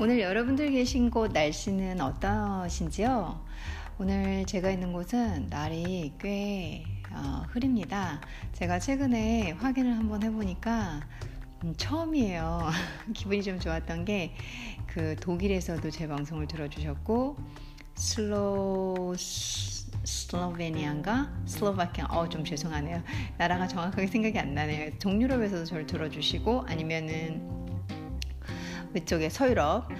오늘 여러분들 계신 곳 날씨는 어떠신지요? 오늘 제가 있는 곳은 날이 꽤 흐립니다. 제가 최근에 확인을 한번 해보니까 처음이에요. 기분이 좀 좋았던 게 그 독일에서도 제 방송을 들어주셨고 슬로베니아인가? 슬로바키아. 좀 죄송하네요. 나라가 정확하게 생각이 안 나네요. 동유럽에서도 저를 들어주시고 아니면은 그쪽에 서유럽,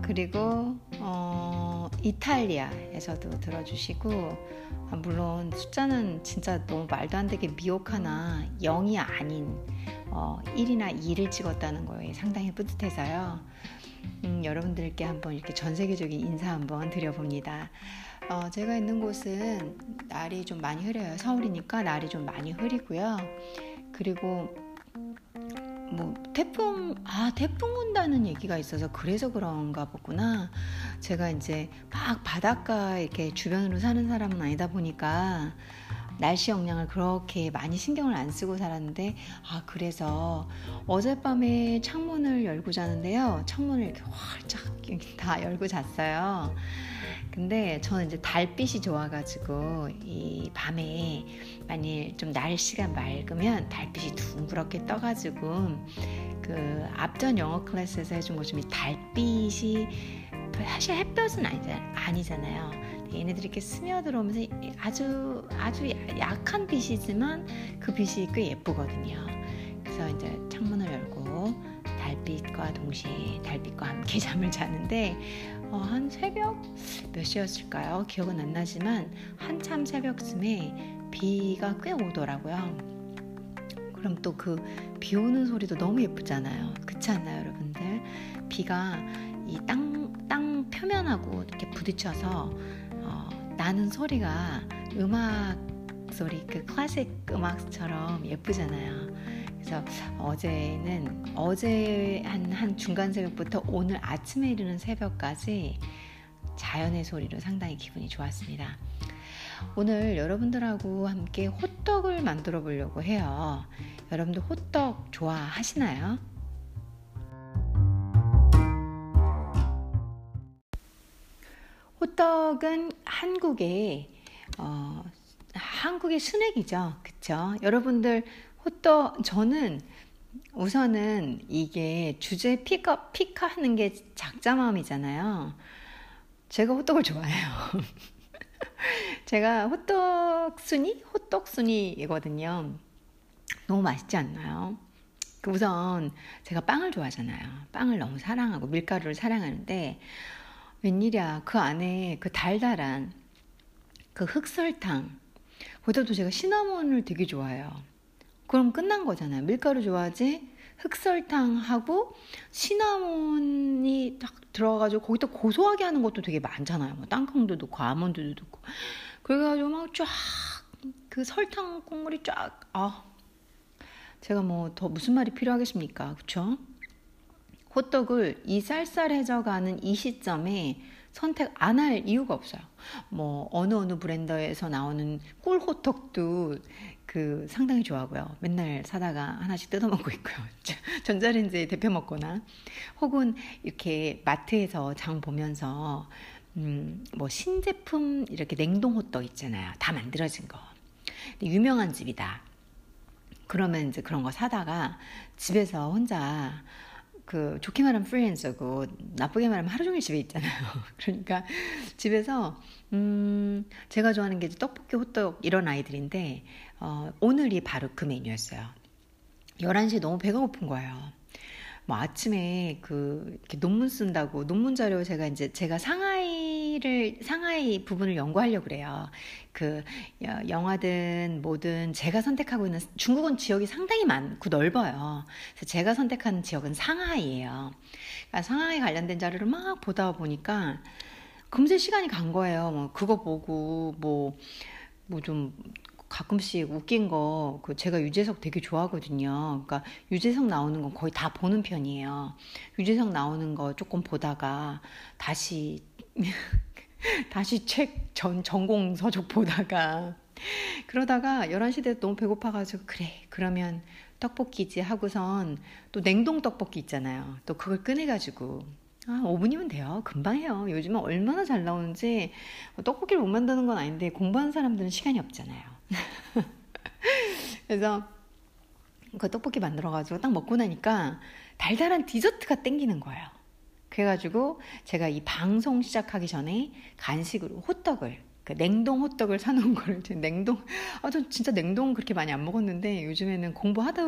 그리고 이탈리아에서도 들어주시고, 물론 숫자는 진짜 너무 말도 안 되게 미혹하나 0이 아닌 1이나 2를 찍었다는 거에 상당히 뿌듯해서요. 여러분들께 한번 이렇게 전 세계적인 인사 한번 드려봅니다. 제가 있는 곳은 날이 좀 많이 흐려요. 서울이니까 날이 좀 많이 흐리고요. 그리고 태풍 온다는 얘기가 있어서 그래서 그런가 보구나. 제가 이제 막 바닷가 이렇게 주변으로 사는 사람은 아니다 보니까 날씨 영향을 그렇게 많이 신경을 안 쓰고 살았는데, 그래서 어젯밤에 창문을 열고 자는데요. 창문을 이렇게 활짝 다 열고 잤어요. 근데 저는 이제 달빛이 좋아가지고 이 밤에 만일 좀 날씨가 맑으면 달빛이 둥그렇게 떠가지고 그 앞전 영어 클래스에서 해준 것처럼 이 달빛이 사실 햇볕은 아니잖아요. 얘네들이 이렇게 스며들어오면서 아주 약한 빛이지만 그 빛이 꽤 예쁘거든요. 그래서 이제 창문을 열고 달빛과 동시에 달빛과 함께 잠을 자는데 한 새벽 몇 시였을까요? 기억은 안 나지만 한참 새벽쯤에 비가 꽤 오더라고요. 그럼 또 그 비 오는 소리도 너무 예쁘잖아요. 그렇지 않나요, 여러분들? 비가 이 땅 표면하고 이렇게 부딪혀서 나는 소리가 음악 소리, 그 클래식 음악처럼 예쁘잖아요. 그래서 어제 한 중간 새벽부터 오늘 아침에 이르는 새벽까지 자연의 소리로 상당히 기분이 좋았습니다. 오늘 여러분들하고 함께 호떡을 만들어 보려고 해요. 여러분들 호떡 좋아하시나요? 호떡은 한국의 스낵이죠. 그쵸? 여러분들 호떡, 저는 우선은 이게 주제 픽하는 게 작자 마음이잖아요. 제가 호떡을 좋아해요. 제가 호떡순이거든요. 너무 맛있지 않나요? 우선 제가 빵을 좋아하잖아요. 빵을 너무 사랑하고 밀가루를 사랑하는데 웬일이야, 그 안에 그 달달한 그 흑설탕, 거기다도 제가 시나몬을 되게 좋아해요. 그럼 끝난 거잖아요. 밀가루 좋아하지, 흑설탕하고 시나몬이 딱 들어가지고 거기다 고소하게 하는 것도 되게 많잖아요. 뭐 땅콩도 넣고 아몬드도 넣고 그래가지고 막 쫙 그 설탕 국물이 쫙 제가 뭐 더 무슨 말이 필요하겠습니까? 그쵸? 호떡을 이 쌀쌀해져가는 이 시점에 선택 안 할 이유가 없어요. 뭐 어느 브랜드에서 나오는 꿀호떡도 그 상당히 좋아하고요. 맨날 사다가 하나씩 뜯어먹고 있고요. 전자레인지에 데펴 먹거나 혹은 이렇게 마트에서 장 보면서 뭐 신제품 이렇게 냉동호떡 있잖아요. 다 만들어진 거. 유명한 집이다. 그러면 이제 그런 거 사다가 집에서 혼자 그 좋게 말하면 프리랜서고 나쁘게 말하면 하루 종일 집에 있잖아요. 그러니까 집에서 제가 좋아하는 게 떡볶이, 호떡 이런 아이들인데 오늘이 바로 그 메뉴였어요. 11시에 너무 배가 고픈 거예요. 뭐 아침에 그 이렇게 논문 쓴다고 논문 자료 제가 상하이 부분을 연구하려고 그래요. 그 영화든 뭐든 제가 선택하고 있는 중국은 지역이 상당히 많고 넓어요. 그래서 제가 선택하는 지역은 상하이예요. 그러니까 상하이 관련된 자료를 막 보다 보니까 금세 시간이 간 거예요. 뭐 그거 보고 뭐 좀 가끔씩 웃긴 거, 그 제가 유재석 되게 좋아하거든요. 그러니까 유재석 나오는 건 거의 다 보는 편이에요. 유재석 나오는 거 조금 보다가 다시 책 전공 서적 보다가 그러다가 11시 돼서 너무 배고파가지고 그래 그러면 떡볶이지 하고선 또 냉동 떡볶이 있잖아요. 또 그걸 꺼내가지고 아, 5분이면 돼요. 금방 해요. 요즘은 얼마나 잘 나오는지. 떡볶이를 못 만드는 건 아닌데 공부하는 사람들은 시간이 없잖아요. 그래서 그 떡볶이 만들어가지고 딱 먹고 나니까 달달한 디저트가 땡기는 거예요. 그래가지고 제가 이 방송 시작하기 전에 간식으로 호떡을, 그 냉동 호떡을 사놓은 거를, 냉동, 아, 전 진짜 냉동 그렇게 많이 안 먹었는데 요즘에는 공부하다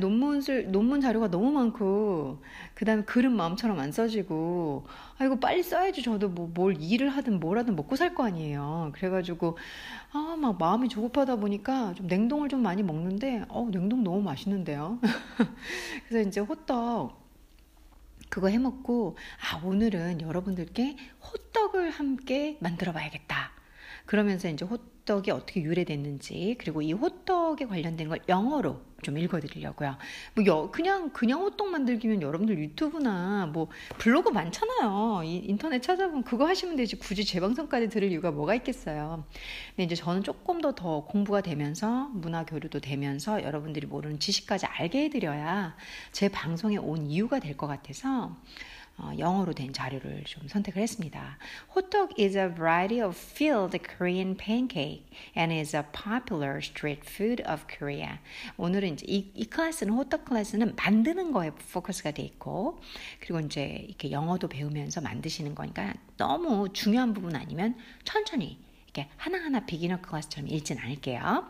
논문 자료가 너무 많고, 그 다음에 글은 마음처럼 안 써지고, 아, 이거 빨리 써야지 저도 뭘 일을 하든 뭘 하든 먹고 살 거 아니에요. 그래가지고, 아, 막 마음이 조급하다 보니까 좀 냉동을 좀 많이 먹는데, 냉동 너무 맛있는데요. 그래서 이제 호떡, 그거 해먹고, 아, 오늘은 여러분들께 호떡을 함께 만들어 봐야겠다. 그러면서 이제 호떡이 어떻게 유래됐는지, 그리고 이 호떡에 관련된 걸 영어로 좀 읽어드리려고요. 그냥 호떡 만들기면 여러분들 유튜브나 블로그 많잖아요. 인터넷 찾아보면 그거 하시면 되지, 굳이 제 방송까지 들을 이유가 뭐가 있겠어요. 근데 이제 저는 조금 더 공부가 되면서, 문화 교류도 되면서 여러분들이 모르는 지식까지 알게 해드려야 제 방송에 온 이유가 될 것 같아서 영어로 된 자료를 좀 선택을 했습니다. 호떡 is a variety of filled Korean pancake and is a popular street food of Korea. 오늘은 이제 이 클래스는, 호떡 클래스는 만드는 거에 포커스가 돼 있고, 그리고 이제 이렇게 영어도 배우면서 만드시는 거니까 너무 중요한 부분 아니면 천천히 이렇게 하나하나 비기너 클래스처럼 읽진 않을게요.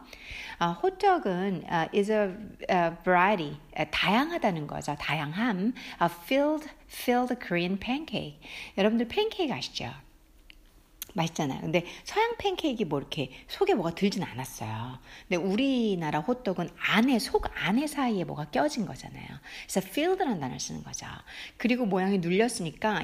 호떡은 is a variety, 다양하다는 거죠. 다양함. A filled Korean pancake. 여러분들 팬케이크 아시죠? 맛있잖아요. 근데 서양 팬케이크가 이렇게 속에 뭐가 들진 않았어요. 근데 우리나라 호떡은 속 안에 사이에 뭐가 껴진 거잖아요. 그래서 filled라는 단어를 쓰는 거죠. 그리고 모양이 눌렸으니까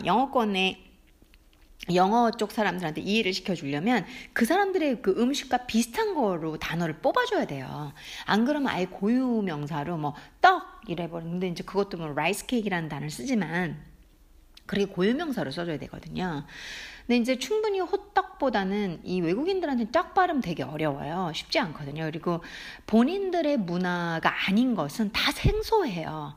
영어 쪽 사람들한테 이해를 시켜주려면 그 사람들의 그 음식과 비슷한 거로 단어를 뽑아줘야 돼요. 안 그러면 아예 고유 명사로 떡 이래버리는데, 이제 그것도 라이스 케이크라는 단어를 쓰지만 그렇게 고유 명사로 써줘야 되거든요. 근데 이제 충분히 호떡보다는 이 외국인들한테 떡 발음 되게 어려워요. 쉽지 않거든요. 그리고 본인들의 문화가 아닌 것은 다 생소해요.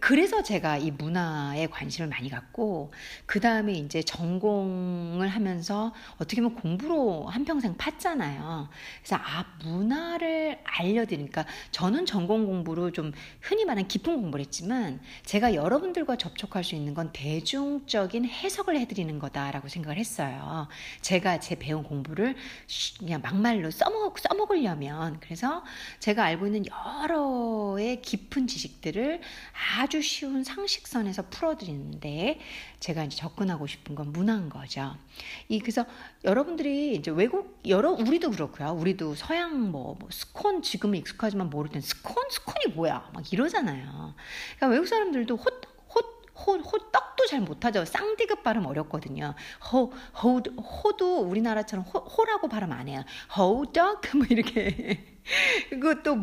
그래서 제가 이 문화에 관심을 많이 갖고, 그 다음에 이제 전공을 하면서 어떻게 보면 공부로 한평생 팠잖아요. 그래서 문화를 알려드리니까, 저는 전공 공부로 좀 흔히 말하는 깊은 공부를 했지만, 제가 여러분들과 접촉할 수 있는 건 대중적인 해석을 해드리는 거다라고 생각합니다. 했어요. 제가 제 배운 공부를 그냥 막말로 써먹으려면, 그래서 제가 알고 있는 여러의 깊은 지식들을 아주 쉬운 상식선에서 풀어드리는데, 제가 이제 접근하고 싶은 건 문화인 거죠. 그래서 여러분들이 이제 우리도 그렇고요. 우리도 서양 스콘, 지금은 익숙하지만 모를 땐 스콘이 뭐야? 막 이러잖아요. 그러니까 외국 사람들도 호떡도 잘 못하죠. 쌍디귿 발음 어렵거든요. 호도 우리나라처럼 호라고 발음 안 해요. 호떡 이렇게. 그것도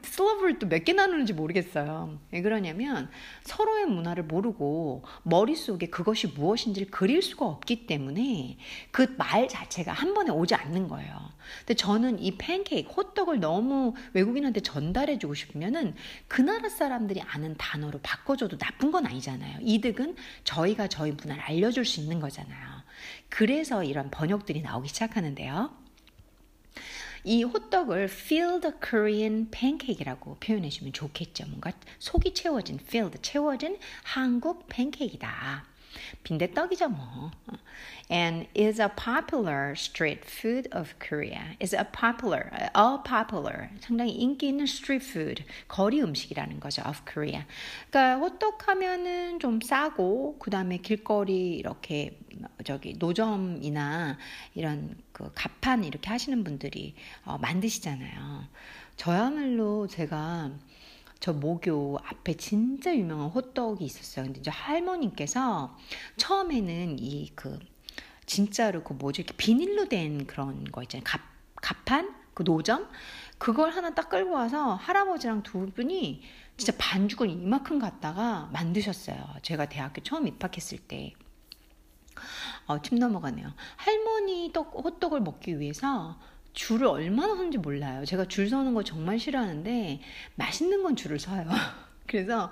슬러브를 또 몇 개 나누는지 모르겠어요. 왜 그러냐면 서로의 문화를 모르고 머릿속에 그것이 무엇인지를 그릴 수가 없기 때문에 그 말 자체가 한 번에 오지 않는 거예요. 근데 저는 이 팬케이크, 호떡을 너무 외국인한테 전달해주고 싶으면은 그 나라 사람들이 아는 단어로 바꿔줘도 나쁜 건 아니잖아요. 이득은 저희가 저희 문화를 알려줄 수 있는 거잖아요. 그래서 이런 번역들이 나오기 시작하는데요. 이 호떡을 filled Korean pancake이라고 표현해 주면 좋겠죠. 뭔가 속이 채워진, 채워진 한국 팬케이크이다. 빈대떡이죠 And is a popular street food of Korea. Is a popular, 상당히 인기 있는 street food, 거리 음식이라는 거죠. Of Korea. 그러니까 호떡 하면은 좀 싸고, 그 다음에 길거리 이렇게 노점이나 이런 그 가판 이렇게 하시는 분들이 만드시잖아요. 저야말로 저 모교 앞에 진짜 유명한 호떡이 있었어요. 근데 이제 할머님께서 처음에는 진짜로 이렇게 비닐로 된 그런 거 있잖아요. 가판? 그 노점? 그걸 하나 딱 끌고 와서 할아버지랑 두 분이 진짜 반죽을 이만큼 갖다가 만드셨어요. 제가 대학교 처음 입학했을 때. 침 넘어가네요. 할머니 호떡을 먹기 위해서 줄을 얼마나 서는지 몰라요. 제가 줄 서는 거 정말 싫어하는데 맛있는 건 줄을 서요. 그래서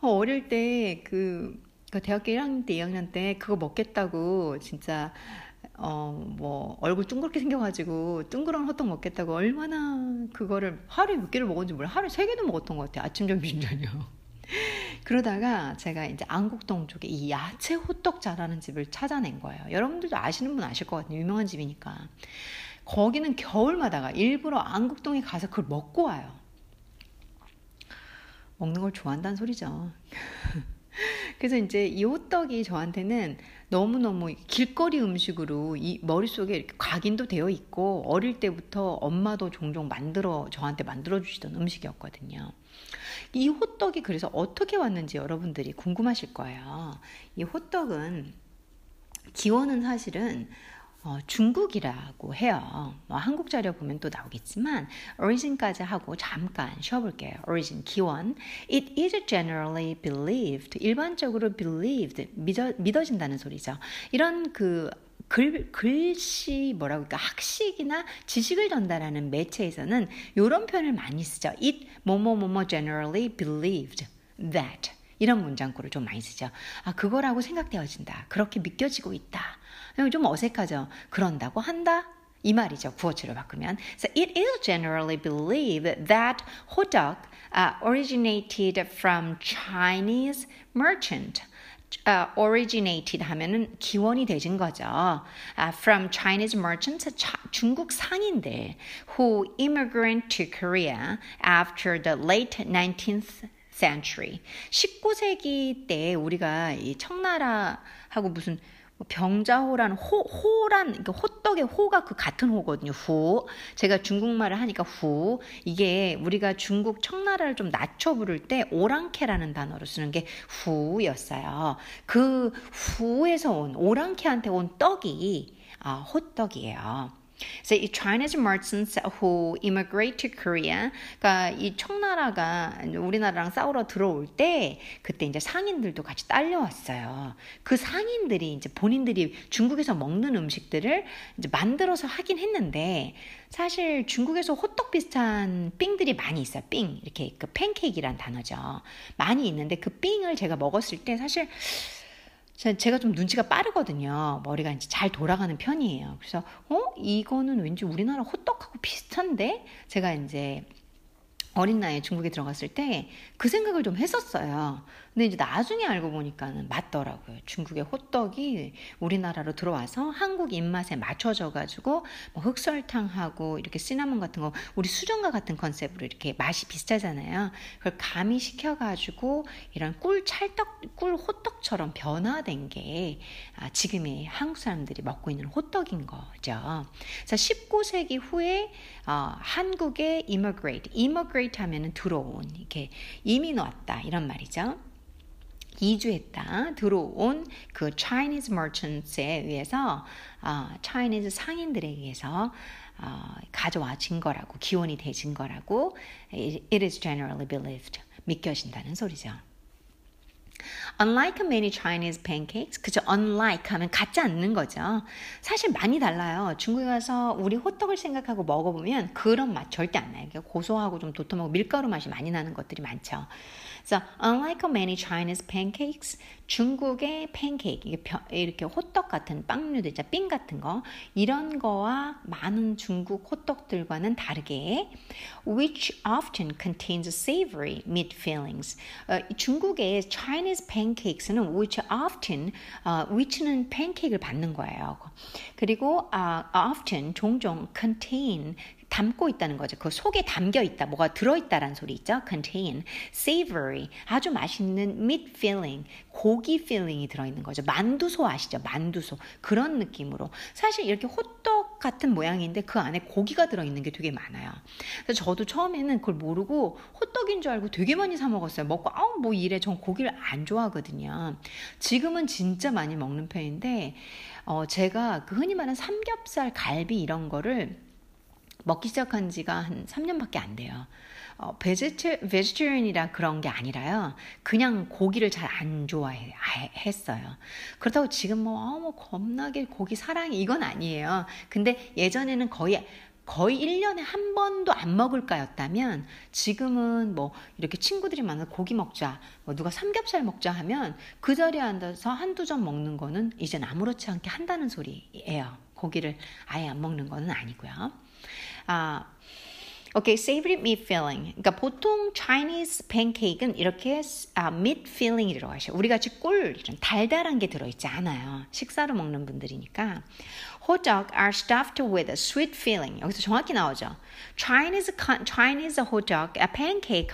어릴 때 대학교 1학년 때 2학년 때 그거 먹겠다고 진짜 뭐 얼굴 둥그렇게 생겨가지고 둥그런 호떡 먹겠다고 얼마나 그거를 하루에 몇 개를 먹었는지 몰라. 하루에 3개는 먹었던 것 같아요. 아침 점심 저녁. 그러다가 제가 이제 안국동 쪽에 이 야채 호떡 잘하는 집을 찾아낸 거예요. 여러분들도 아시는 분 아실 것 같아요. 유명한 집이니까. 거기는 겨울마다가 일부러 안국동에 가서 그걸 먹고 와요. 먹는 걸 좋아한다는 소리죠. 그래서 이제 이 호떡이 저한테는 너무너무 길거리 음식으로 이 머릿속에 이렇게 각인도 되어 있고, 어릴 때부터 엄마도 종종 저한테 만들어 주시던 음식이었거든요. 이 호떡이 그래서 어떻게 왔는지 여러분들이 궁금하실 거예요. 이 호떡은 기원은 사실은 중국이라고 해요. 한국 자료 보면 또 나오겠지만 origin까지 하고 잠깐 쉬어볼게요. origin, 기원. It is generally believed, 일반적으로 believed, 믿어진다는 소리죠. 이런 그 글씨 뭐라고 할까, 학식이나 지식을 전달하는 매체에서는 이런 표현을 많이 쓰죠. It generally believed that, 이런 문장구를 좀 많이 쓰죠. 아, 그거라고 생각되어진다. 그렇게 믿겨지고 있다. 좀 어색하죠. 그런다고 한다? 이 말이죠. 구어체로 바꾸면. So it is generally believed that 호떡 originated from Chinese merchant. Originated 하면은 기원이 되진 거죠. From Chinese merchants, 중국 상인들 who immigrated to Korea after the late 19th century. 19세기 때 우리가 이 청나라하고 무슨 병자호라는 호란, 그러니까 호떡의 호가 그 같은 호거든요. 호. 제가 중국말을 하니까 호. 이게 우리가 중국 청나라를 좀 낮춰 부를 때 오랑캐라는 단어로 쓰는 게 후였어요. 그 후에서 온, 오랑캐한테 온 떡이 호떡이에요. So, 이 Chinese merchants who immigrate to Korea, 그러니까 이 청나라가 우리나라랑 싸우러 들어올 때 그때 이제 상인들도 같이 딸려왔어요. 그 상인들이 이제 본인들이 중국에서 먹는 음식들을 이제 만들어서 하긴 했는데, 사실 중국에서 호떡 비슷한 삥들이 많이 있어요. 삥, 이렇게 그 팬케이크란 단어죠. 많이 있는데 그 삥을 제가 먹었을 때 사실 제가 좀 눈치가 빠르거든요. 머리가 이제 잘 돌아가는 편이에요. 그래서 이거는 왠지 우리나라 호떡하고 비슷한데, 제가 이제 어린 나이에 중국에 들어갔을 때 그 생각을 좀 했었어요. 근데 이제 나중에 알고 보니까는 맞더라고요. 중국의 호떡이 우리나라로 들어와서 한국 입맛에 맞춰져 가지고 뭐 흑설탕하고 이렇게 시나몬 같은 거, 우리 수정과 같은 컨셉으로 이렇게 맛이 비슷하잖아요. 그걸 가미시켜 가지고 이런 꿀 호떡처럼 변화된 게 지금의 한국 사람들이 먹고 있는 호떡인 거죠. 그래서 19세기 후에 한국에 immigrate 하면은 들어온, 이렇게 이민 왔다 이런 말이죠. 이주했다, 들어온 그 Chinese merchants에 의해서, Chinese 상인들에 의해서 가져와진 거라고, 기원이 돼진 거라고 it is generally believed, 믿겨진다는 소리죠. Unlike many Chinese pancakes, 그죠? Unlike 하면 같지 않는 거죠. 사실 많이 달라요. 중국에 가서 우리 호떡을 생각하고 먹어보면 그런 맛 절대 안 나요. 고소하고 좀 도톰하고 밀가루 맛이 많이 나는 것들이 많죠. So, unlike many Chinese pancakes, 중국의 팬케이크, 이렇게 호떡 같은 빵류들, 빙 같은 거, 이런 거와 많은 중국 호떡들과는 다르게, which often contains savory meat fillings. 중국의 Chinese pancakes는 which often, which는 팬케이크를 받는 거예요. 그리고 often, 종종 contain, 담고 있다는 거죠. 그 속에 담겨 있다, 뭐가 들어있다라는 소리 있죠. contain, savory, 아주 맛있는 meat filling, 고기 필링이 들어있는 거죠. 만두소 아시죠? 만두소, 그런 느낌으로. 사실 이렇게 호떡 같은 모양인데 그 안에 고기가 들어있는 게 되게 많아요. 그래서 저도 처음에는 그걸 모르고 호떡인 줄 알고 되게 많이 사 먹었어요. 먹고 이래, 전 고기를 안 좋아하거든요. 지금은 진짜 많이 먹는 편인데 제가 그 흔히 말하는 삼겹살, 갈비 이런 거를 먹기 시작한 지가 한 3년밖에 안 돼요. 베지테리언이라 그런 게 아니라요. 그냥 고기를 잘 안 좋아했어요. 그렇다고 지금 뭐 겁나게 고기 사랑해, 이건 아니에요. 근데 예전에는 거의 거의 1년에 한 번도 안 먹을까였다면 지금은 뭐 이렇게 친구들이 많아서 고기 먹자, 뭐 누가 삼겹살 먹자 하면 그 자리에 앉아서 한두 점 먹는 거는 이젠 아무렇지 않게 한다는 소리예요. 고기를 아예 안 먹는 거는 아니고요. Okay, savory meat filling. 그러니까 보통 Chinese pancake은 이렇게 meat filling이 들어가죠. 우리 같이 꿀, 이런 달달한 게 들어있지 않아요. 식사로 먹는 분들이니까. Hot dogs are stuffed with a sweet filling. 여기서 정확히 나오죠. Chinese hot dog, a pancake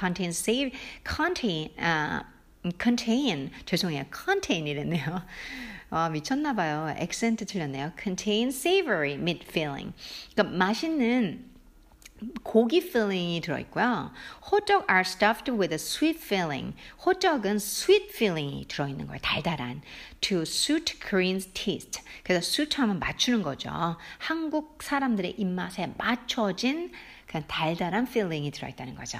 contain 미쳤나봐요. 액센트 틀렸네요. Contain savory meat filling. 그러니까 맛있는 고기 필링이 들어있고요. 호떡 are stuffed with a sweet filling. 호떡은 sweet filling이 들어있는 거예요. 달달한. To suit Korean's taste. 그래서 suit 하면 맞추는 거죠. 한국 사람들의 입맛에 맞춰진 그냥 달달한 필링이 들어있다는 거죠.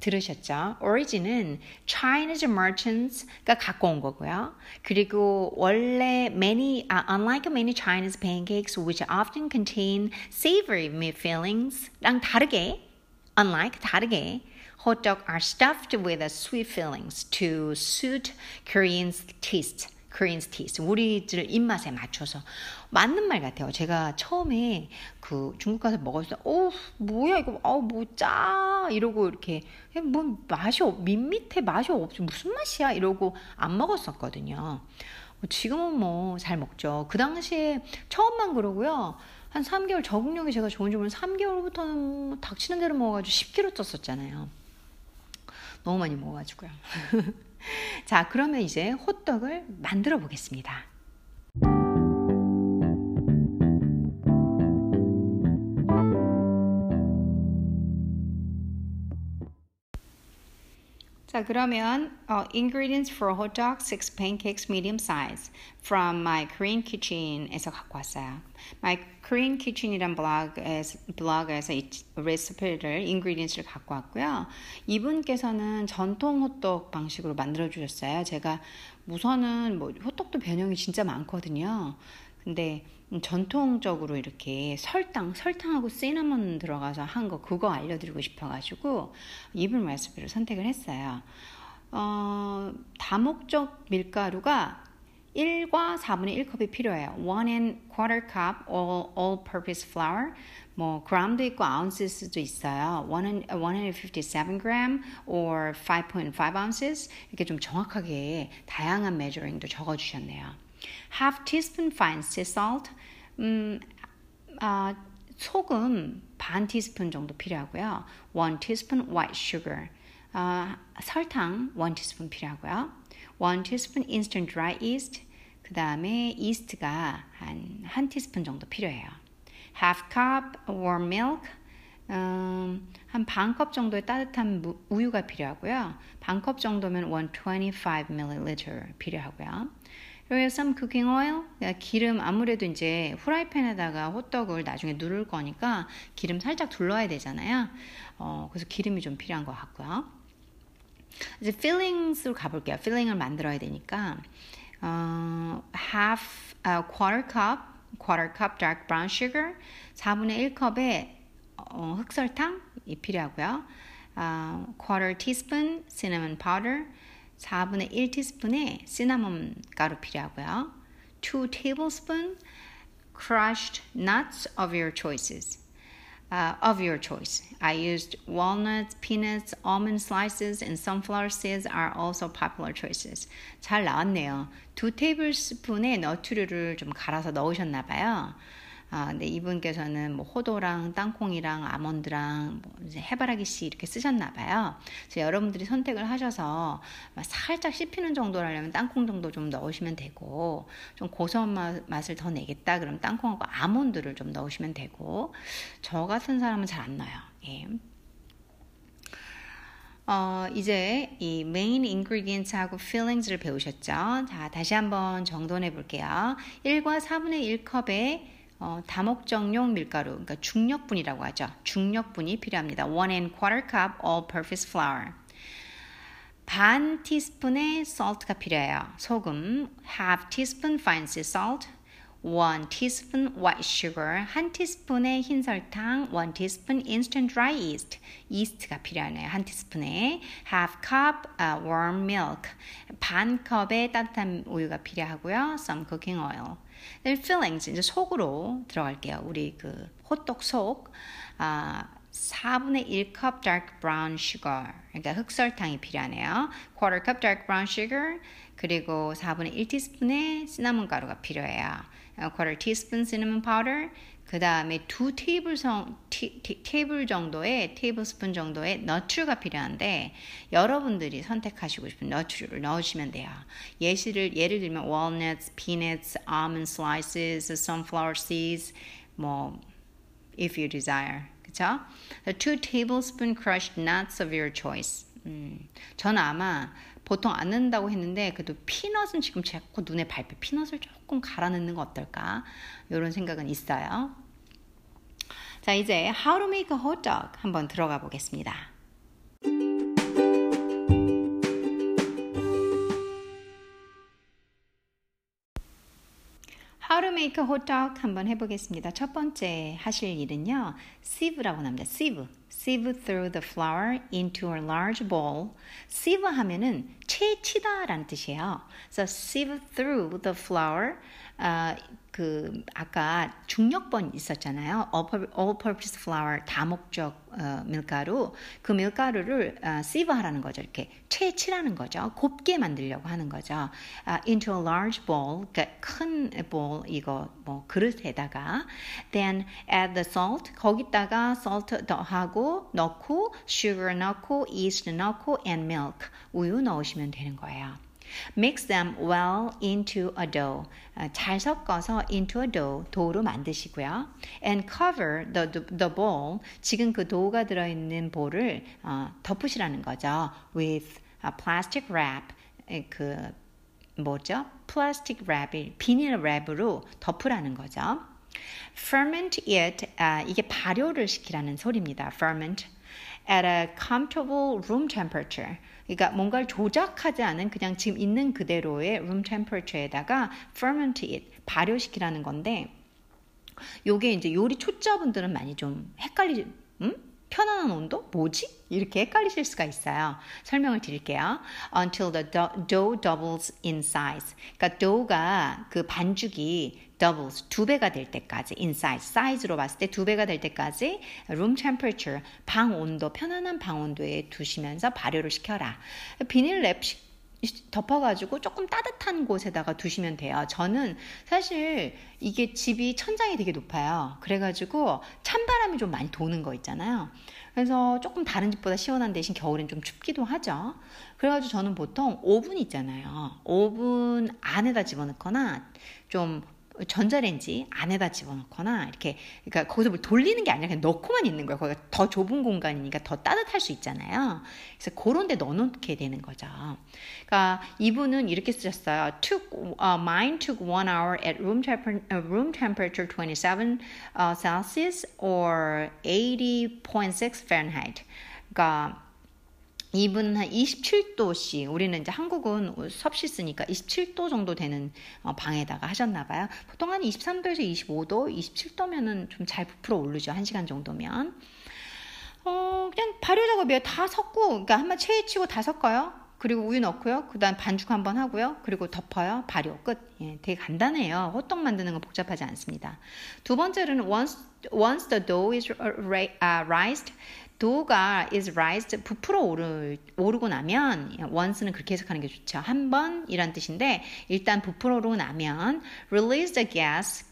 들으셨죠? Origin은 Chinese merchants가 갖고 온 거고요. 그리고 원래 unlike many Chinese pancakes which often contain savory meat fillings랑 다르게, 다르게 hot dogs are stuffed with a sweet fillings to suit Koreans' taste. 우리들 입맛에 맞춰서 맞는 말 같아요. 제가 처음에 그 중국 가서 먹었을 때, 뭐야 이거, 뭐 짜 이러고 이렇게 뭐 밋밋해 맛이 없지 무슨 맛이야 이러고 안 먹었었거든요. 지금은 뭐 잘 먹죠. 그 당시에 처음만 그러고요. 한 3개월 적응력이 제가 좋은지 모르는 3개월부터는 닥치는 대로 먹어가지고 10kg 쪘었잖아요. 너무 많이 먹어가지고요. 자, 그러면 이제 호떡을 만들어 보겠습니다. 자, 그러면 ingredients for hot dog, 6 pancakes medium size from my Korean kitchen에서 갖고 왔어요. My Korean kitchen이란 블로그에서 이 레시피를 ingredients를 갖고 왔고요. 이분께서는 전통 호떡 방식으로 만들어 주셨어요. 제가 우선은 뭐 호떡도 변형이 진짜 많거든요. 근데 전통적으로 이렇게 설탕하고 시나몬 들어가서 한 거 그거 알려드리고 싶어가지고 이분 레시피를 선택을 했어요. 다목적 밀가루가 1과 4분의 1컵이 필요해요. 1¼ cup all-purpose flour, 뭐 gram도 있고 ounces도 있어요. 157g or 5.5 ounces 이렇게 좀 정확하게 다양한 메저링도 적어주셨네요. Half teaspoon fine sea salt, 소금 반 티스푼 정도 필요하고요. 1 teaspoon white sugar, 설탕 1 teaspoon 필요하고요. 1 teaspoon instant dry yeast, 그 다음에 이스트가 한 티스푼 정도 필요해요. Half cup warm milk, 한 반 컵 정도의 따뜻한 우유가 필요하고요. 반 컵 정도면 125ml 필요하고요. Some cooking oil, 기름 아무래도 이제 후라이팬에다가 호떡을 나중에 누를 거니까 기름 살짝 둘러야 되잖아요. 그래서 기름이 좀 필요한 것 같고요. 이제 필링스로 가볼게요. 필링을 만들어야 되니까 quarter cup dark brown sugar, 4분의 1컵의 흑설탕이 필요하고요. Quarter teaspoon cinnamon powder, 4분의 1티스푼의 시나몬 가루 필요하고요. 2 tablespoon crushed nuts of your choices. I used walnuts, peanuts, almond slices, and sunflower seeds are also popular choices. 잘 나왔네요. 2 테이블스푼의 너트류를 좀 갈아서 넣으셨나 봐요. 근데 이분께서는 뭐 호도랑 땅콩이랑 아몬드랑 뭐 이제 해바라기 씨 이렇게 쓰셨나 봐요. 그래서 여러분들이 선택을 하셔서 살짝 씹히는 정도라면 땅콩 정도 좀 넣으시면 되고, 좀 고소한 맛을 더 내겠다 그럼 땅콩하고 아몬드를 좀 넣으시면 되고, 저 같은 사람은 잘 안 넣어요. 예. 이제 이 메인 인그리디언츠하고 필링스를 배우셨죠. 자, 다시 한번 정돈해 볼게요. 1과 4분의 1컵의 다목적용 밀가루, 그러니까 중력분이라고 하죠. 중력분이 필요합니다. 1¼ cup all-purpose flour. 반 티스푼의 salt가 필요해요. 소금, half teaspoon fine sea salt, 1 teaspoon white sugar, 1 teaspoon의 흰 설탕, 1 teaspoon instant dry yeast, 이스트가 필요하네요. 1 teaspoon에 half cup warm milk, 반 컵의 따뜻한 우유가 필요하고요. some cooking oil. fillings, 이제 속으로 들어갈게요. 우리 그 호떡 속 4분의 1컵 dark brown sugar, 그러니까 흑설탕이 필요하네요. quarter cup dark brown sugar, 그리고 4분의 1티스푼의 시나몬 가루가 필요해요. quarter teaspoon cinnamon powder, 그 다음에 2 테이블 스푼 정도의 너츠가 필요한데 여러분들이 선택하시고 싶은 너츠를 넣으시면 돼요. 예를 들면 walnuts, peanuts, almond slices, sunflower seeds, 뭐 if you desire. 그쵸? 2 tablespoon crushed nuts of your choice. 저는 아마 보통 안 넣는다고 했는데 그래도 피넛은 지금 자꾸 눈에 밟혀. 피넛을 조금 갈아 넣는 거 어떨까? 이런 생각은 있어요. 자, 이제 how to make a hot dog 한번 들어가 보겠습니다. How to make a hot dog 한번 해보겠습니다. 첫 번째 하실 일은요, sieve라고 나옵니다. Sieve through the flour into a large bowl. Sieve 하면은 채치다라는 뜻이에요. So sieve through the flour. 그 아까 중력번 있었잖아요. All-purpose flour, 다목적 밀가루. 그 밀가루를 sieve 하라는 거죠. 이렇게 채치라는 거죠. 곱게 만들려고 하는 거죠. Into a large bowl, 그러니까 큰 bowl, 이거 뭐 그릇에다가. Then add the salt, 거기다가 salt 더하고 넣고 sugar 넣고 yeast 넣고 and milk, 우유 넣으시면 되는 거예요. Mix them well into a dough. 잘 섞어서 into a dough, 도우로 만드시고요. And cover the bowl. 지금 그 도우가 들어있는 볼을 덮으시라는 거죠. With a plastic wrap. 그 뭐죠? Plastic wrap, 비닐 랩으로 덮으라는 거죠. Ferment it. 이게 발효를 시키라는 소리입니다. Ferment. At a comfortable room temperature. 그러니까 뭔가를 조작하지 않은 그냥 지금 있는 그대로의 room temperature에다가 ferment it, 발효시키라는 건데 요게 이제 요리 초짜분들은 많이 좀 헷갈리죠. 편안한 온도? 뭐지? 이렇게 헷갈리실 수가 있어요. 설명을 드릴게요. Until the dough doubles in size. 그러니까 dough가 그 반죽이 doubles, 2배가 될 때까지 in size, 사이즈로 봤을 때 2배가 될 때까지 room temperature, 방온도, 편안한 방온도에 두시면서 발효를 시켜라. 비닐 랩 덮어가지고 조금 따뜻한 곳에다가 두시면 돼요. 저는 사실 이게 집이 천장이 되게 높아요. 그래가지고 찬바람이 좀 많이 도는 거 있잖아요. 그래서 조금 다른 집보다 시원한 대신 겨울엔 좀 춥기도 하죠. 그래가지고 저는 보통 오븐 있잖아요. 오븐 안에다 집어넣거나 좀 전자레인지 안에다 집어넣거나 이렇게, 그러니까 거기서 뭘 돌리는 게 아니라 그냥 넣고만 있는 거예요. 거기가 더 좁은 공간이니까 더 따뜻할 수 있잖아요. 그래서 그런 데 넣어놓게 되는 거죠. 그러니까 이분은 이렇게 쓰셨어요. Mine took 1 hour at room temperature 27 Celsius or 80.6 Fahrenheit. 그러니까 이분은 한 27도씩, 우리는 이제 한국은 섭씨 쓰니까 27도 정도 되는 방에다가 하셨나봐요. 보통 한 23도에서 25도, 27도면은 좀 잘 부풀어 오르죠. 1시간 정도면. 그냥 발효 작업이에요. 다 섞고, 그러니까 한번 채치고 다 섞어요. 그리고 우유 넣고요. 그 다음 반죽 한번 하고요. 그리고 덮어요. 발효 끝. 예, 되게 간단해요. 호떡 만드는 건 복잡하지 않습니다. 두 번째로는 once the dough is rised, 도가 is rised, 부풀어 오르고 나면, once는 그렇게 해석하는 게 좋죠. 한 번이란 뜻인데, 일단 부풀어 오르고 나면, release the gas,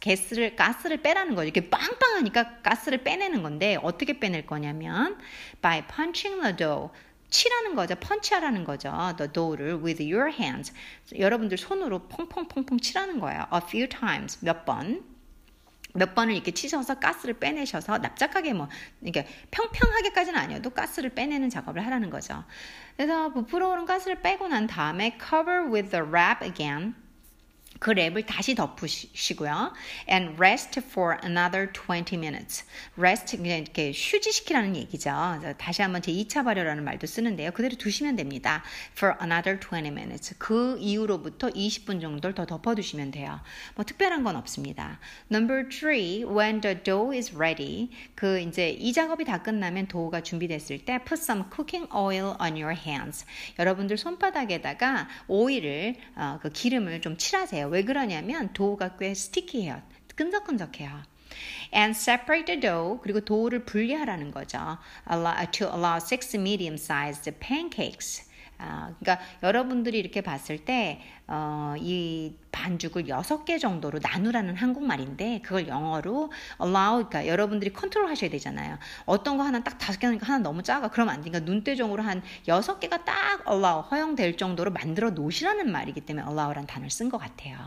가스를 빼라는 거죠. 이렇게 빵빵하니까 가스를 빼내는 건데, 어떻게 빼낼 거냐면, by punching the dough, 치라는 거죠. 펀치하라는 거죠. The dough를 with your hands. 여러분들 손으로 펑펑펑펑 치라는 거예요. A few times, 몇 번을 이렇게 치셔서 가스를 빼내셔서 납작하게 뭐 이렇게 평평하게까지는 아니어도 가스를 빼내는 작업을 하라는 거죠. 그래서 부풀어오른 가스를 빼고 난 다음에 cover with the wrap again. 그 랩을 다시 덮으시고요. And rest for another 20 minutes. rest 이렇게 휴지시키라는 얘기죠. 다시 한번 제 2차 발효라는 말도 쓰는데요. 그대로 두시면 됩니다. for another 20 minutes. 그 이후로부터 20분 정도를 더 덮어두시면 돼요. 뭐 특별한 건 없습니다. Number 3, when the dough is ready. 그 이제 이 작업이 다 끝나면 도우가 준비됐을 때 put some cooking oil on your hands. 여러분들 손바닥에다가 오일을 그 기름을 좀 칠하세요. 왜 그러냐면 도우가 꽤 스티키해요. 끈적끈적해요. And separate the dough, 그리고 도우를 분리하라는 거죠. To allow 6 medium-sized pancakes. 그러니까 여러분들이 이렇게 봤을 때 이 반죽을 6개 정도로 나누라는 한국말인데 그걸 영어로 allow, 그러니까 여러분들이 컨트롤 하셔야 되잖아요. 어떤 거 하나 딱 5개 하니까 하나 너무 작아. 그러면 안 되니까 눈대중으로 한 6개가 딱 allow, 허용될 정도로 만들어 놓으시라는 말이기 때문에 allow라는 단어를 쓴 것 같아요.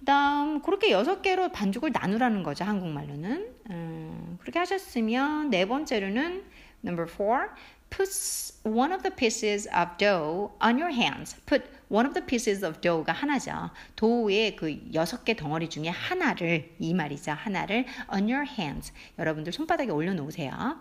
그다음 그렇게 6개로 반죽을 나누라는 거죠. 한국말로는. 그렇게 하셨으면 네 번째로는 number 4. Put one of the pieces of dough on your hands. Put one of the pieces of dough가 하나죠. 도우의 그 6개 덩어리 중에 하나를, 이 말이죠. 하나를 on your hands. 여러분들 손바닥에 올려놓으세요.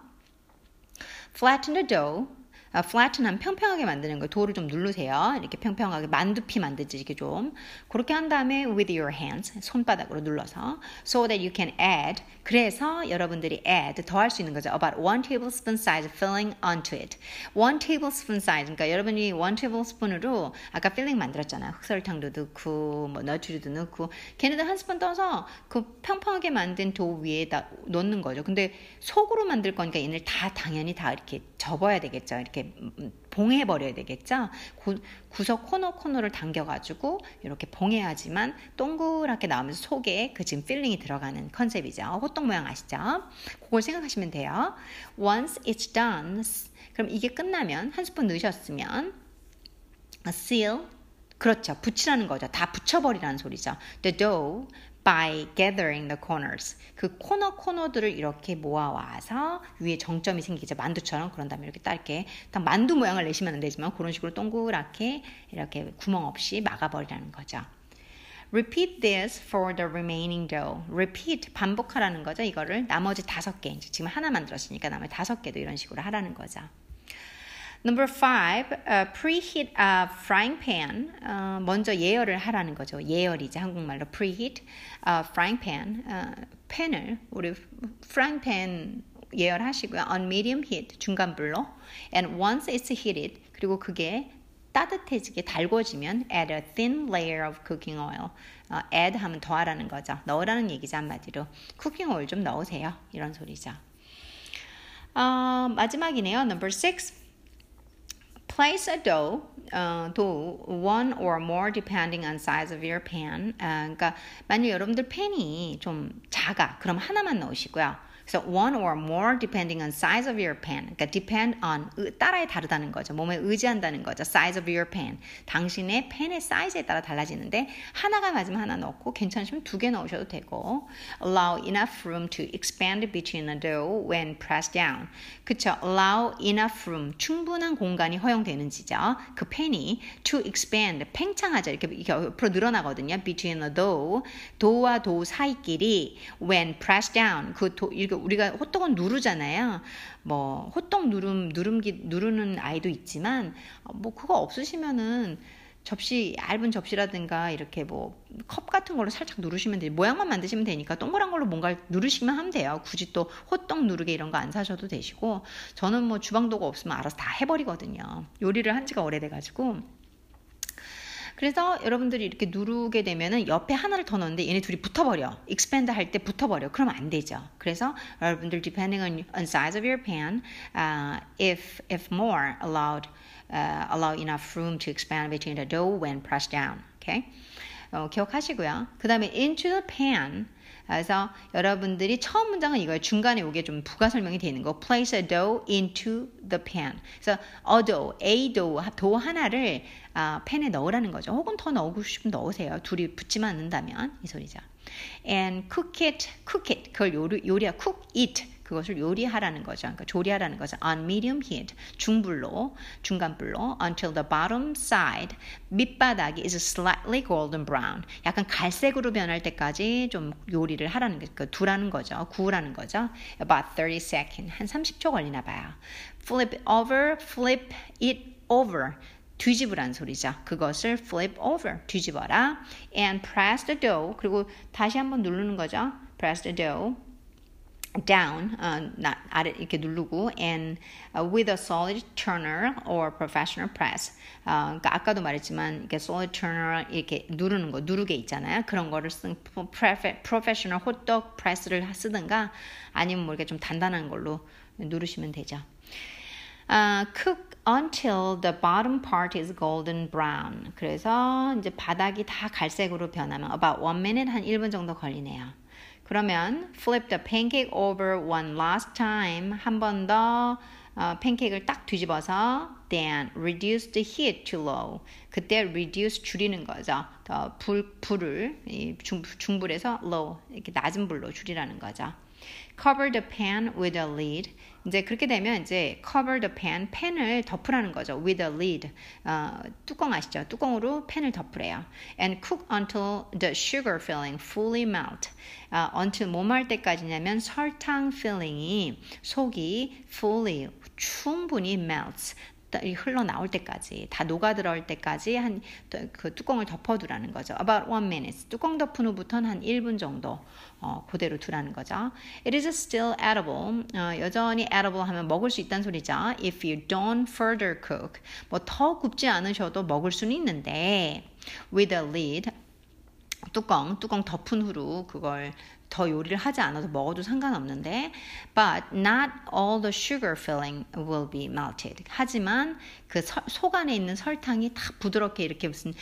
Flatten the dough. flatten하면 평평하게 만드는 거예요. 도우를 좀 누르세요. 이렇게 평평하게 만두피 만들지 이렇게 좀. 그렇게 한 다음에 with your hands, 손바닥으로 눌러서 so that you can add, 그래서 여러분들이 add, 더할 수 있는 거죠. about 1 tablespoon size filling onto it. 1 tablespoon size, 그러니까 여러분이 1 tablespoon으로 아까 filling 만들었잖아요. 흑설탕도 넣고 뭐 너트류도 넣고 걔네들 한 스푼 떠서 그 평평하게 만든 도우 위에다 넣는 거죠. 근데 속으로 만들 거니까 얘네를 다 당연히 다 이렇게 접어야 되겠죠. 이렇게 봉해버려야 되겠죠. 구석 코너를 당겨가지고 이렇게 봉해야지만 동그랗게 나오면서 속에 그 지금 필링이 들어가는 컨셉이죠. 호떡 모양 아시죠? 그걸 생각하시면 돼요. Once it's done, 그럼 이게 끝나면 한 스푼 넣으셨으면 seal, 그렇죠. 붙이라는 거죠. 다 붙여버리라는 소리죠. The dough by gathering the corners. 그 코너들을 이렇게 모아와서 위에 정점이 생기죠. 만두처럼. 그런 다음에 이렇게 짧게 딱 만두 모양을 내시면 안 되지만 그런 식으로 동그랗게 이렇게 구멍 없이 막아버리라는 거죠. Repeat this for the remaining dough. Repeat, 반복하라는 거죠. 이거를 나머지 5개, 이제 지금 하나 만들었으니까 나머지 5개도 이런 식으로 하라는 거죠. Number 5, preheat a frying pan. 먼저 예열을 하라는 거죠. 예열이지 한국말로 preheat a frying pan. 팬을 우리 frying pan 예열하시고요. On medium heat, 중간불로. And once it's heated, 그리고 그게 따뜻해지게 달궈지면 add a thin layer of cooking oil. add 하면 더하라는 거죠. 넣으라는 얘기죠 한마디로. cooking oil 좀 넣으세요. 이런 소리죠. 마지막이네요. Number 6. Place a dough, one or more depending on size of your pan. 그러니까 만약 여러분들 팬이 좀 작아, 그럼 하나만 넣으시고요. So one or more depending on size of your pan. 그러니까 depend on, 따라에 다르다는 거죠. 몸에 의지한다는 거죠. Size of your pan. 당신의 팬의 사이즈에 따라 달라지는데 하나가 맞으면 하나 넣고 괜찮으시면 2개 넣으셔도 되고. Allow enough room to expand between the dough when pressed down. 그쵸? Allow enough room. 충분한 공간이 허용되는지죠. 그 팬이 to expand. 팽창하죠. 이렇게 옆으로 늘어나거든요. Between the dough. 도우와 도우 사이끼리 when pressed down. 그 도, 이렇게 우리가 호떡은 누르잖아요. 뭐 호떡 누름기 누르는 아이도 있지만 뭐 그거 없으시면은 접시 얇은 접시라든가 이렇게 뭐 컵 같은 걸로 살짝 누르시면 돼요. 모양만 만드시면 되니까 동그란 걸로 뭔가 누르시면 하면 돼요. 굳이 또 호떡 누르개 이런 거 안 사셔도 되시고 저는 뭐 주방도구 없으면 알아서 다 해버리거든요. 요리를 한 지가 오래돼가지고. 그래서 여러분들이 이렇게 누르게 되면은 옆에 하나를 더 넣는데 얘네 둘이 붙어버려. expand 할 때 붙어버려. 그러면 안 되죠. 그래서 여러분들 depending on size of your pan, if more, allow enough room to expand between the dough when pressed down. Okay? 기억하시고요. 그 다음에 into the pan. 그래서 여러분들이 처음 문장은 이거예요. 중간에 이게 좀 부가 설명이 되는 거. Place a dough into the pan. 그래서 a dough 하나를 팬에 넣으라는 거죠. 혹은 더 넣고 싶으면 넣으세요. 둘이 붙지만 않는다면 이 소리죠. And cook it. 그걸 요리야. Cook it. 그것을 요리하라는 거죠. 그러니까 조리하라는 거죠. On medium heat, 중불로, 중간불로 until the bottom side, 밑바닥이 is slightly golden brown, 약간 갈색으로 변할 때까지 좀 요리를 하라는 거죠. 그러니까 두라는 거죠. 구우라는 거죠. About 30 seconds, 한 30초 걸리나 봐요. Flip it over. 뒤집으란 소리죠. 그것을 flip over, 뒤집어라. And press the dough, 그리고 다시 한번 누르는 거죠. Press the dough down, 아래 이렇게 누르고 and with a solid turner or professional press. 그러니까 아까도 말했지만 이렇게 solid turner 이렇게 누르는 거, 누르게 있잖아요. 그런 거를 쓴 professional hotdog press를 쓰든가 아니면 뭐 이렇게 좀 단단한 걸로 누르시면 되죠. Cook until the bottom part is golden brown. 그래서 이제 바닥이 다 갈색으로 변하면 about 1 minute, 한 1분 정도 걸리네요. 그러면 flip the pancake over one last time, 한 번 더 팬케이크를 딱 뒤집어서 then reduce the heat to low. 그때 reduce 줄이는 거죠. 불을 중불에서 low, 이렇게 낮은 불로 줄이라는 거죠. Cover the pan with a lid. 이제 그렇게 되면 이제 cover the pan, 팬을 덮으라는 거죠. With a lid, 뚜껑 아시죠? 뚜껑으로 팬을 덮으래요. And cook until the sugar filling fully melt. until 뭐 말 때까지냐면 설탕 필링이 속이 fully, 충분히 melts. 흘러나올 때까지, 다 녹아들어올 때까지 한 그 뚜껑을 덮어두라는 거죠. About 1 minute. 뚜껑 덮은 후부터는 한 1분 정도 그대로 두라는 거죠. It is still edible. 여전히 edible 하면 먹을 수 있다는 소리죠. If you don't further cook. 뭐 더 굽지 않으셔도 먹을 수는 있는데 with a lid, 뚜껑 덮은 후로 그걸 더 요리를 하지 않아도 먹어도 상관없는데 but not all the sugar filling will be melted. 하지만 그 속 안에 있는 설탕이 다 부드럽게 이렇게 무슨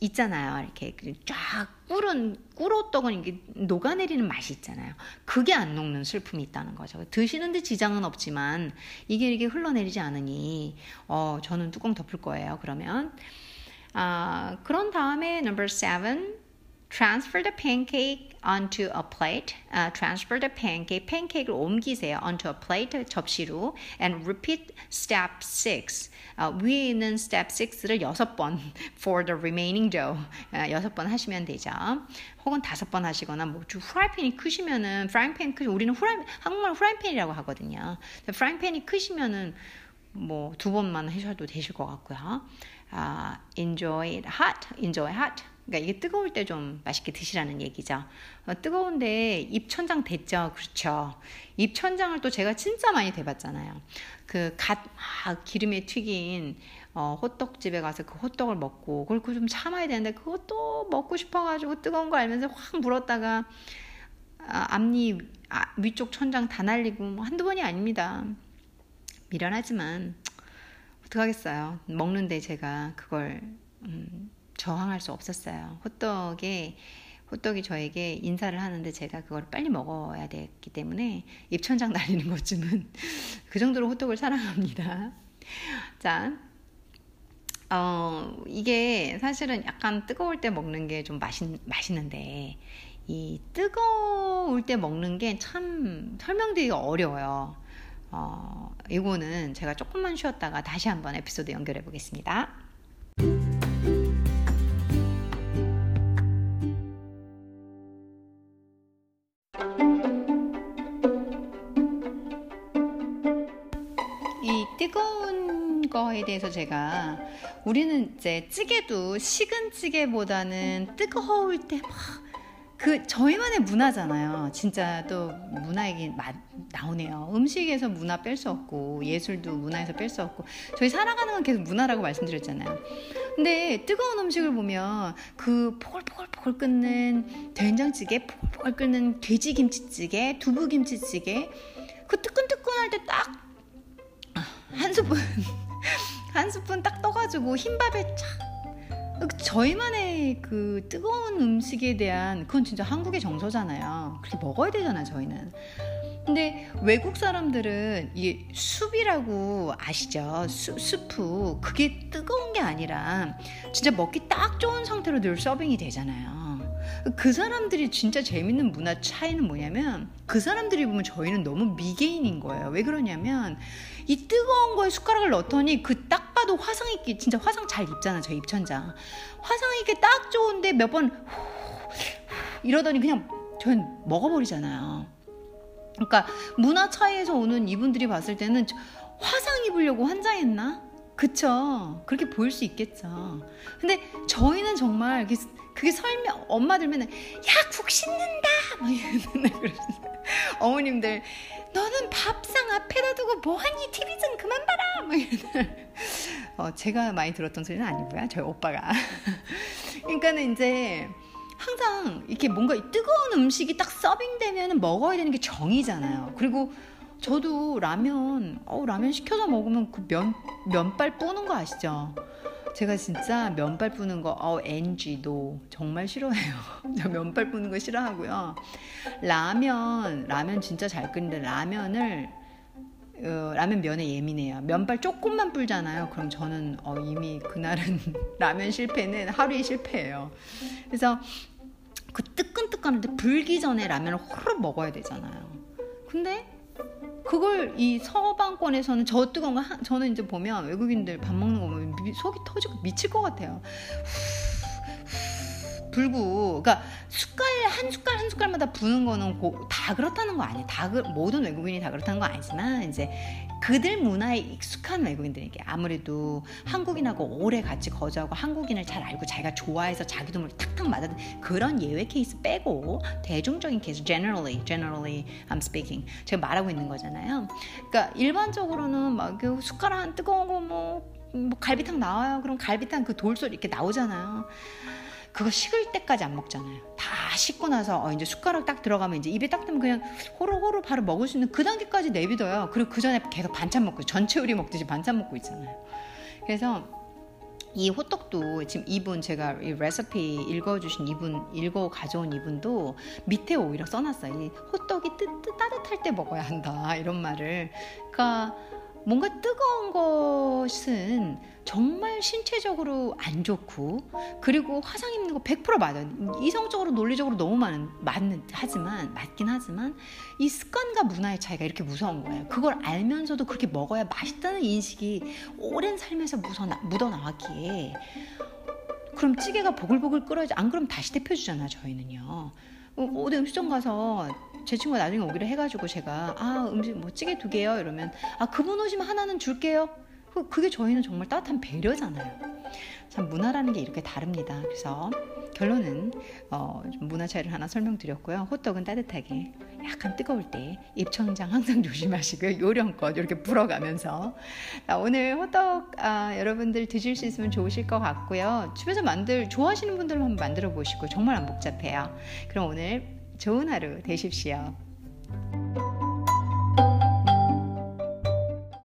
있잖아요. 이렇게 쫙 꿀호떡은 이게 녹아내리는 맛이 있잖아요. 그게 안 녹는 슬픔이 있다는 거죠. 드시는데 지장은 없지만 이게 흘러내리지 않으니 저는 뚜껑 덮을 거예요. 그러면 그런 다음에 number 7, transfer the pancake onto a plate. Transfer the pancake, 팬케이크를 옮기세요. onto a plate, 접시로. And repeat step 6. 위에 있는 step 6를 6번 for the remaining dough. 6번 하시면 되죠. 혹은 5번 하시거나 뭐 프라이팬이 크시면은 프라이팬 크시 우리는 한국말로 프라이팬이라고 하거든요. 프라이팬이 크시면은 뭐 2번만 하셔도 되실 것 같고요. Enjoy it hot. Enjoy hot. 그러니까 이게 뜨거울 때 좀 맛있게 드시라는 얘기죠. 뜨거운데 입천장 됐죠? 그렇죠. 입천장을 또 제가 진짜 많이 대봤잖아요. 그 기름에 튀긴 호떡집에 가서 그 호떡을 먹고 그걸 좀 참아야 되는데 그것도 먹고 싶어가지고 뜨거운 거 알면서 확 물었다가 앞니 위쪽 천장 다 날리고 뭐 한두 번이 아닙니다. 미련하지만 어떡하겠어요. 먹는데 제가 그걸 저항할 수 없었어요. 호떡이 저에게 인사를 하는데 제가 그걸 빨리 먹어야 됐기 때문에 입천장 날리는 것쯤은 그 정도로 호떡을 사랑합니다. 자, 이게 사실은 약간 뜨거울 때 먹는 게 좀 맛있는데 이 뜨거울 때 먹는 게 참 설명드리기가 어려워요. 이거는 제가 조금만 쉬었다가 다시 한번 에피소드 연결해 보겠습니다. 뜨거운 거에 대해서 제가 우리는 이제 찌개도 식은 찌개보다는 뜨거울 때 막 그 저희만의 문화잖아요. 진짜 또 문화 얘기 나오네요. 음식에서 문화 뺄 수 없고 예술도 문화에서 뺄 수 없고 저희 살아가는 건 계속 문화라고 말씀드렸잖아요. 근데 뜨거운 음식을 보면 그 포글포글 끓는 된장찌개, 포글포글 끓는 돼지김치찌개, 두부김치찌개 그 뜨끈뜨끈할 때 딱 한 스푼 딱 떠가지고 흰밥에 착 저희만의 그 뜨거운 음식에 대한 그건 진짜 한국의 정서잖아요. 그렇게 먹어야 되잖아요, 저희는. 근데 외국 사람들은 이 숲이라고 아시죠? 수프 그게 뜨거운 게 아니라 진짜 먹기 딱 좋은 상태로 늘 서빙이 되잖아요. 그 사람들이 진짜 재밌는 문화 차이는 뭐냐면 그 사람들이 보면 저희는 너무 미개인인 거예요. 왜 그러냐면 이 뜨거운 거에 숟가락을 넣더니 그 딱 봐도 화상 있게 진짜 화상 잘 입잖아. 저 입천장 화상 있게 딱 좋은데 몇 번 이러더니 그냥 저희는 먹어버리잖아요. 그러니까 문화 차이에서 오는 이분들이 봤을 때는 화상 입으려고 환장했나? 그쵸? 그렇게 보일 수 있겠죠. 근데 저희는 정말 그게 설명, 엄마들 맨날 야, 국 씻는다! 막 맨날 그러시는데 어머님들 너는 밥상 앞에다 두고 뭐하니? TV 좀 그만 봐라! 막 이러는 제가 많이 들었던 소리는 아니고요. 저희 오빠가. 그러니까는 이제 항상 이렇게 뭔가 뜨거운 음식이 딱 서빙되면 먹어야 되는 게 정이잖아요. 그리고 저도 라면 시켜서 먹으면 그 면발 뿌는 거 아시죠? 제가 진짜 면발 뿌는 거 NG도 정말 싫어해요. 면발 뿌는 거 싫어하고요. 라면 진짜 잘 끓는데 라면 면에 예민해요. 면발 조금만 불잖아요. 그럼 저는 이미 그날은 라면 실패는 하루의 실패예요. 그래서 그 뜨끈뜨끈한데 불기 전에 라면을 호로 먹어야 되잖아요. 근데 그걸 이 서방권에서는 저 뜨거운 거 저는 이제 보면 외국인들 밥 먹는 거 보면 속이 터지고 미칠 것 같아요. 불고, 그러니까 한 숟갈마다 부는 거는 다 그렇다는 거 아니에요. 모든 외국인이 다 그렇다는 거 아니지만 이제 그들 문화에 익숙한 외국인들에게 아무래도 한국인하고 오래 같이 거주하고 한국인을 잘 알고 자기가 좋아해서 자기도 모르게 탁탁 맞아든 그런 예외 케이스 빼고 대중적인 케이스 generally I'm speaking 제가 말하고 있는 거잖아요. 그러니까 일반적으로는 막 숟가락 한 뜨거운 거 뭐 갈비탕 나와요. 그럼 갈비탕 그 돌소리 이렇게 나오잖아요. 그거 식을 때까지 안 먹잖아요. 다 식고 나서 이제 숟가락 딱 들어가면 이제 입에 딱 뜨면 그냥 호로호로 바로 먹을 수 있는 그 단계까지 내비둬요. 그리고 그 전에 계속 반찬 먹고 전체 요리 먹듯이 반찬 먹고 있잖아요. 그래서 이 호떡도 지금 이분 제가 이 레시피 읽어주신 이분 읽어 가져온 이분도 밑에 오히려 써놨어요. 이 호떡이 따뜻할 때 먹어야 한다 이런 말을. 그러니까 뭔가 뜨거운 것은 정말 신체적으로 안 좋고 그리고 화상 입는 거 100% 맞아요. 이성적으로 논리적으로 너무 맞긴 하지만 이 습관과 문화의 차이가 이렇게 무서운 거예요. 그걸 알면서도 그렇게 먹어야 맛있다는 인식이 오랜 삶에서 묻어나왔기에 그럼 찌개가 보글보글 끓어야지. 안 그럼 다시 데펴주잖아. 저희는요. 어디 음식점 가서 제 친구가 나중에 오기로 해가지고 제가 음식 뭐 찌개 2개요 이러면 그분 오시면 하나는 줄게요. 그게 저희는 정말 따뜻한 배려잖아요. 참 문화라는 게 이렇게 다릅니다. 그래서 결론은 문화 차이를 하나 설명드렸고요. 호떡은 따뜻하게 약간 뜨거울 때 입천장 항상 조심하시고요. 요령껏 이렇게 불어가면서 오늘 호떡 여러분들 드실 수 있으면 좋으실 것 같고요. 집에서 좋아하시는 분들만 만들어 보시고 정말 안 복잡해요. 그럼 오늘 좋은 하루 되십시오.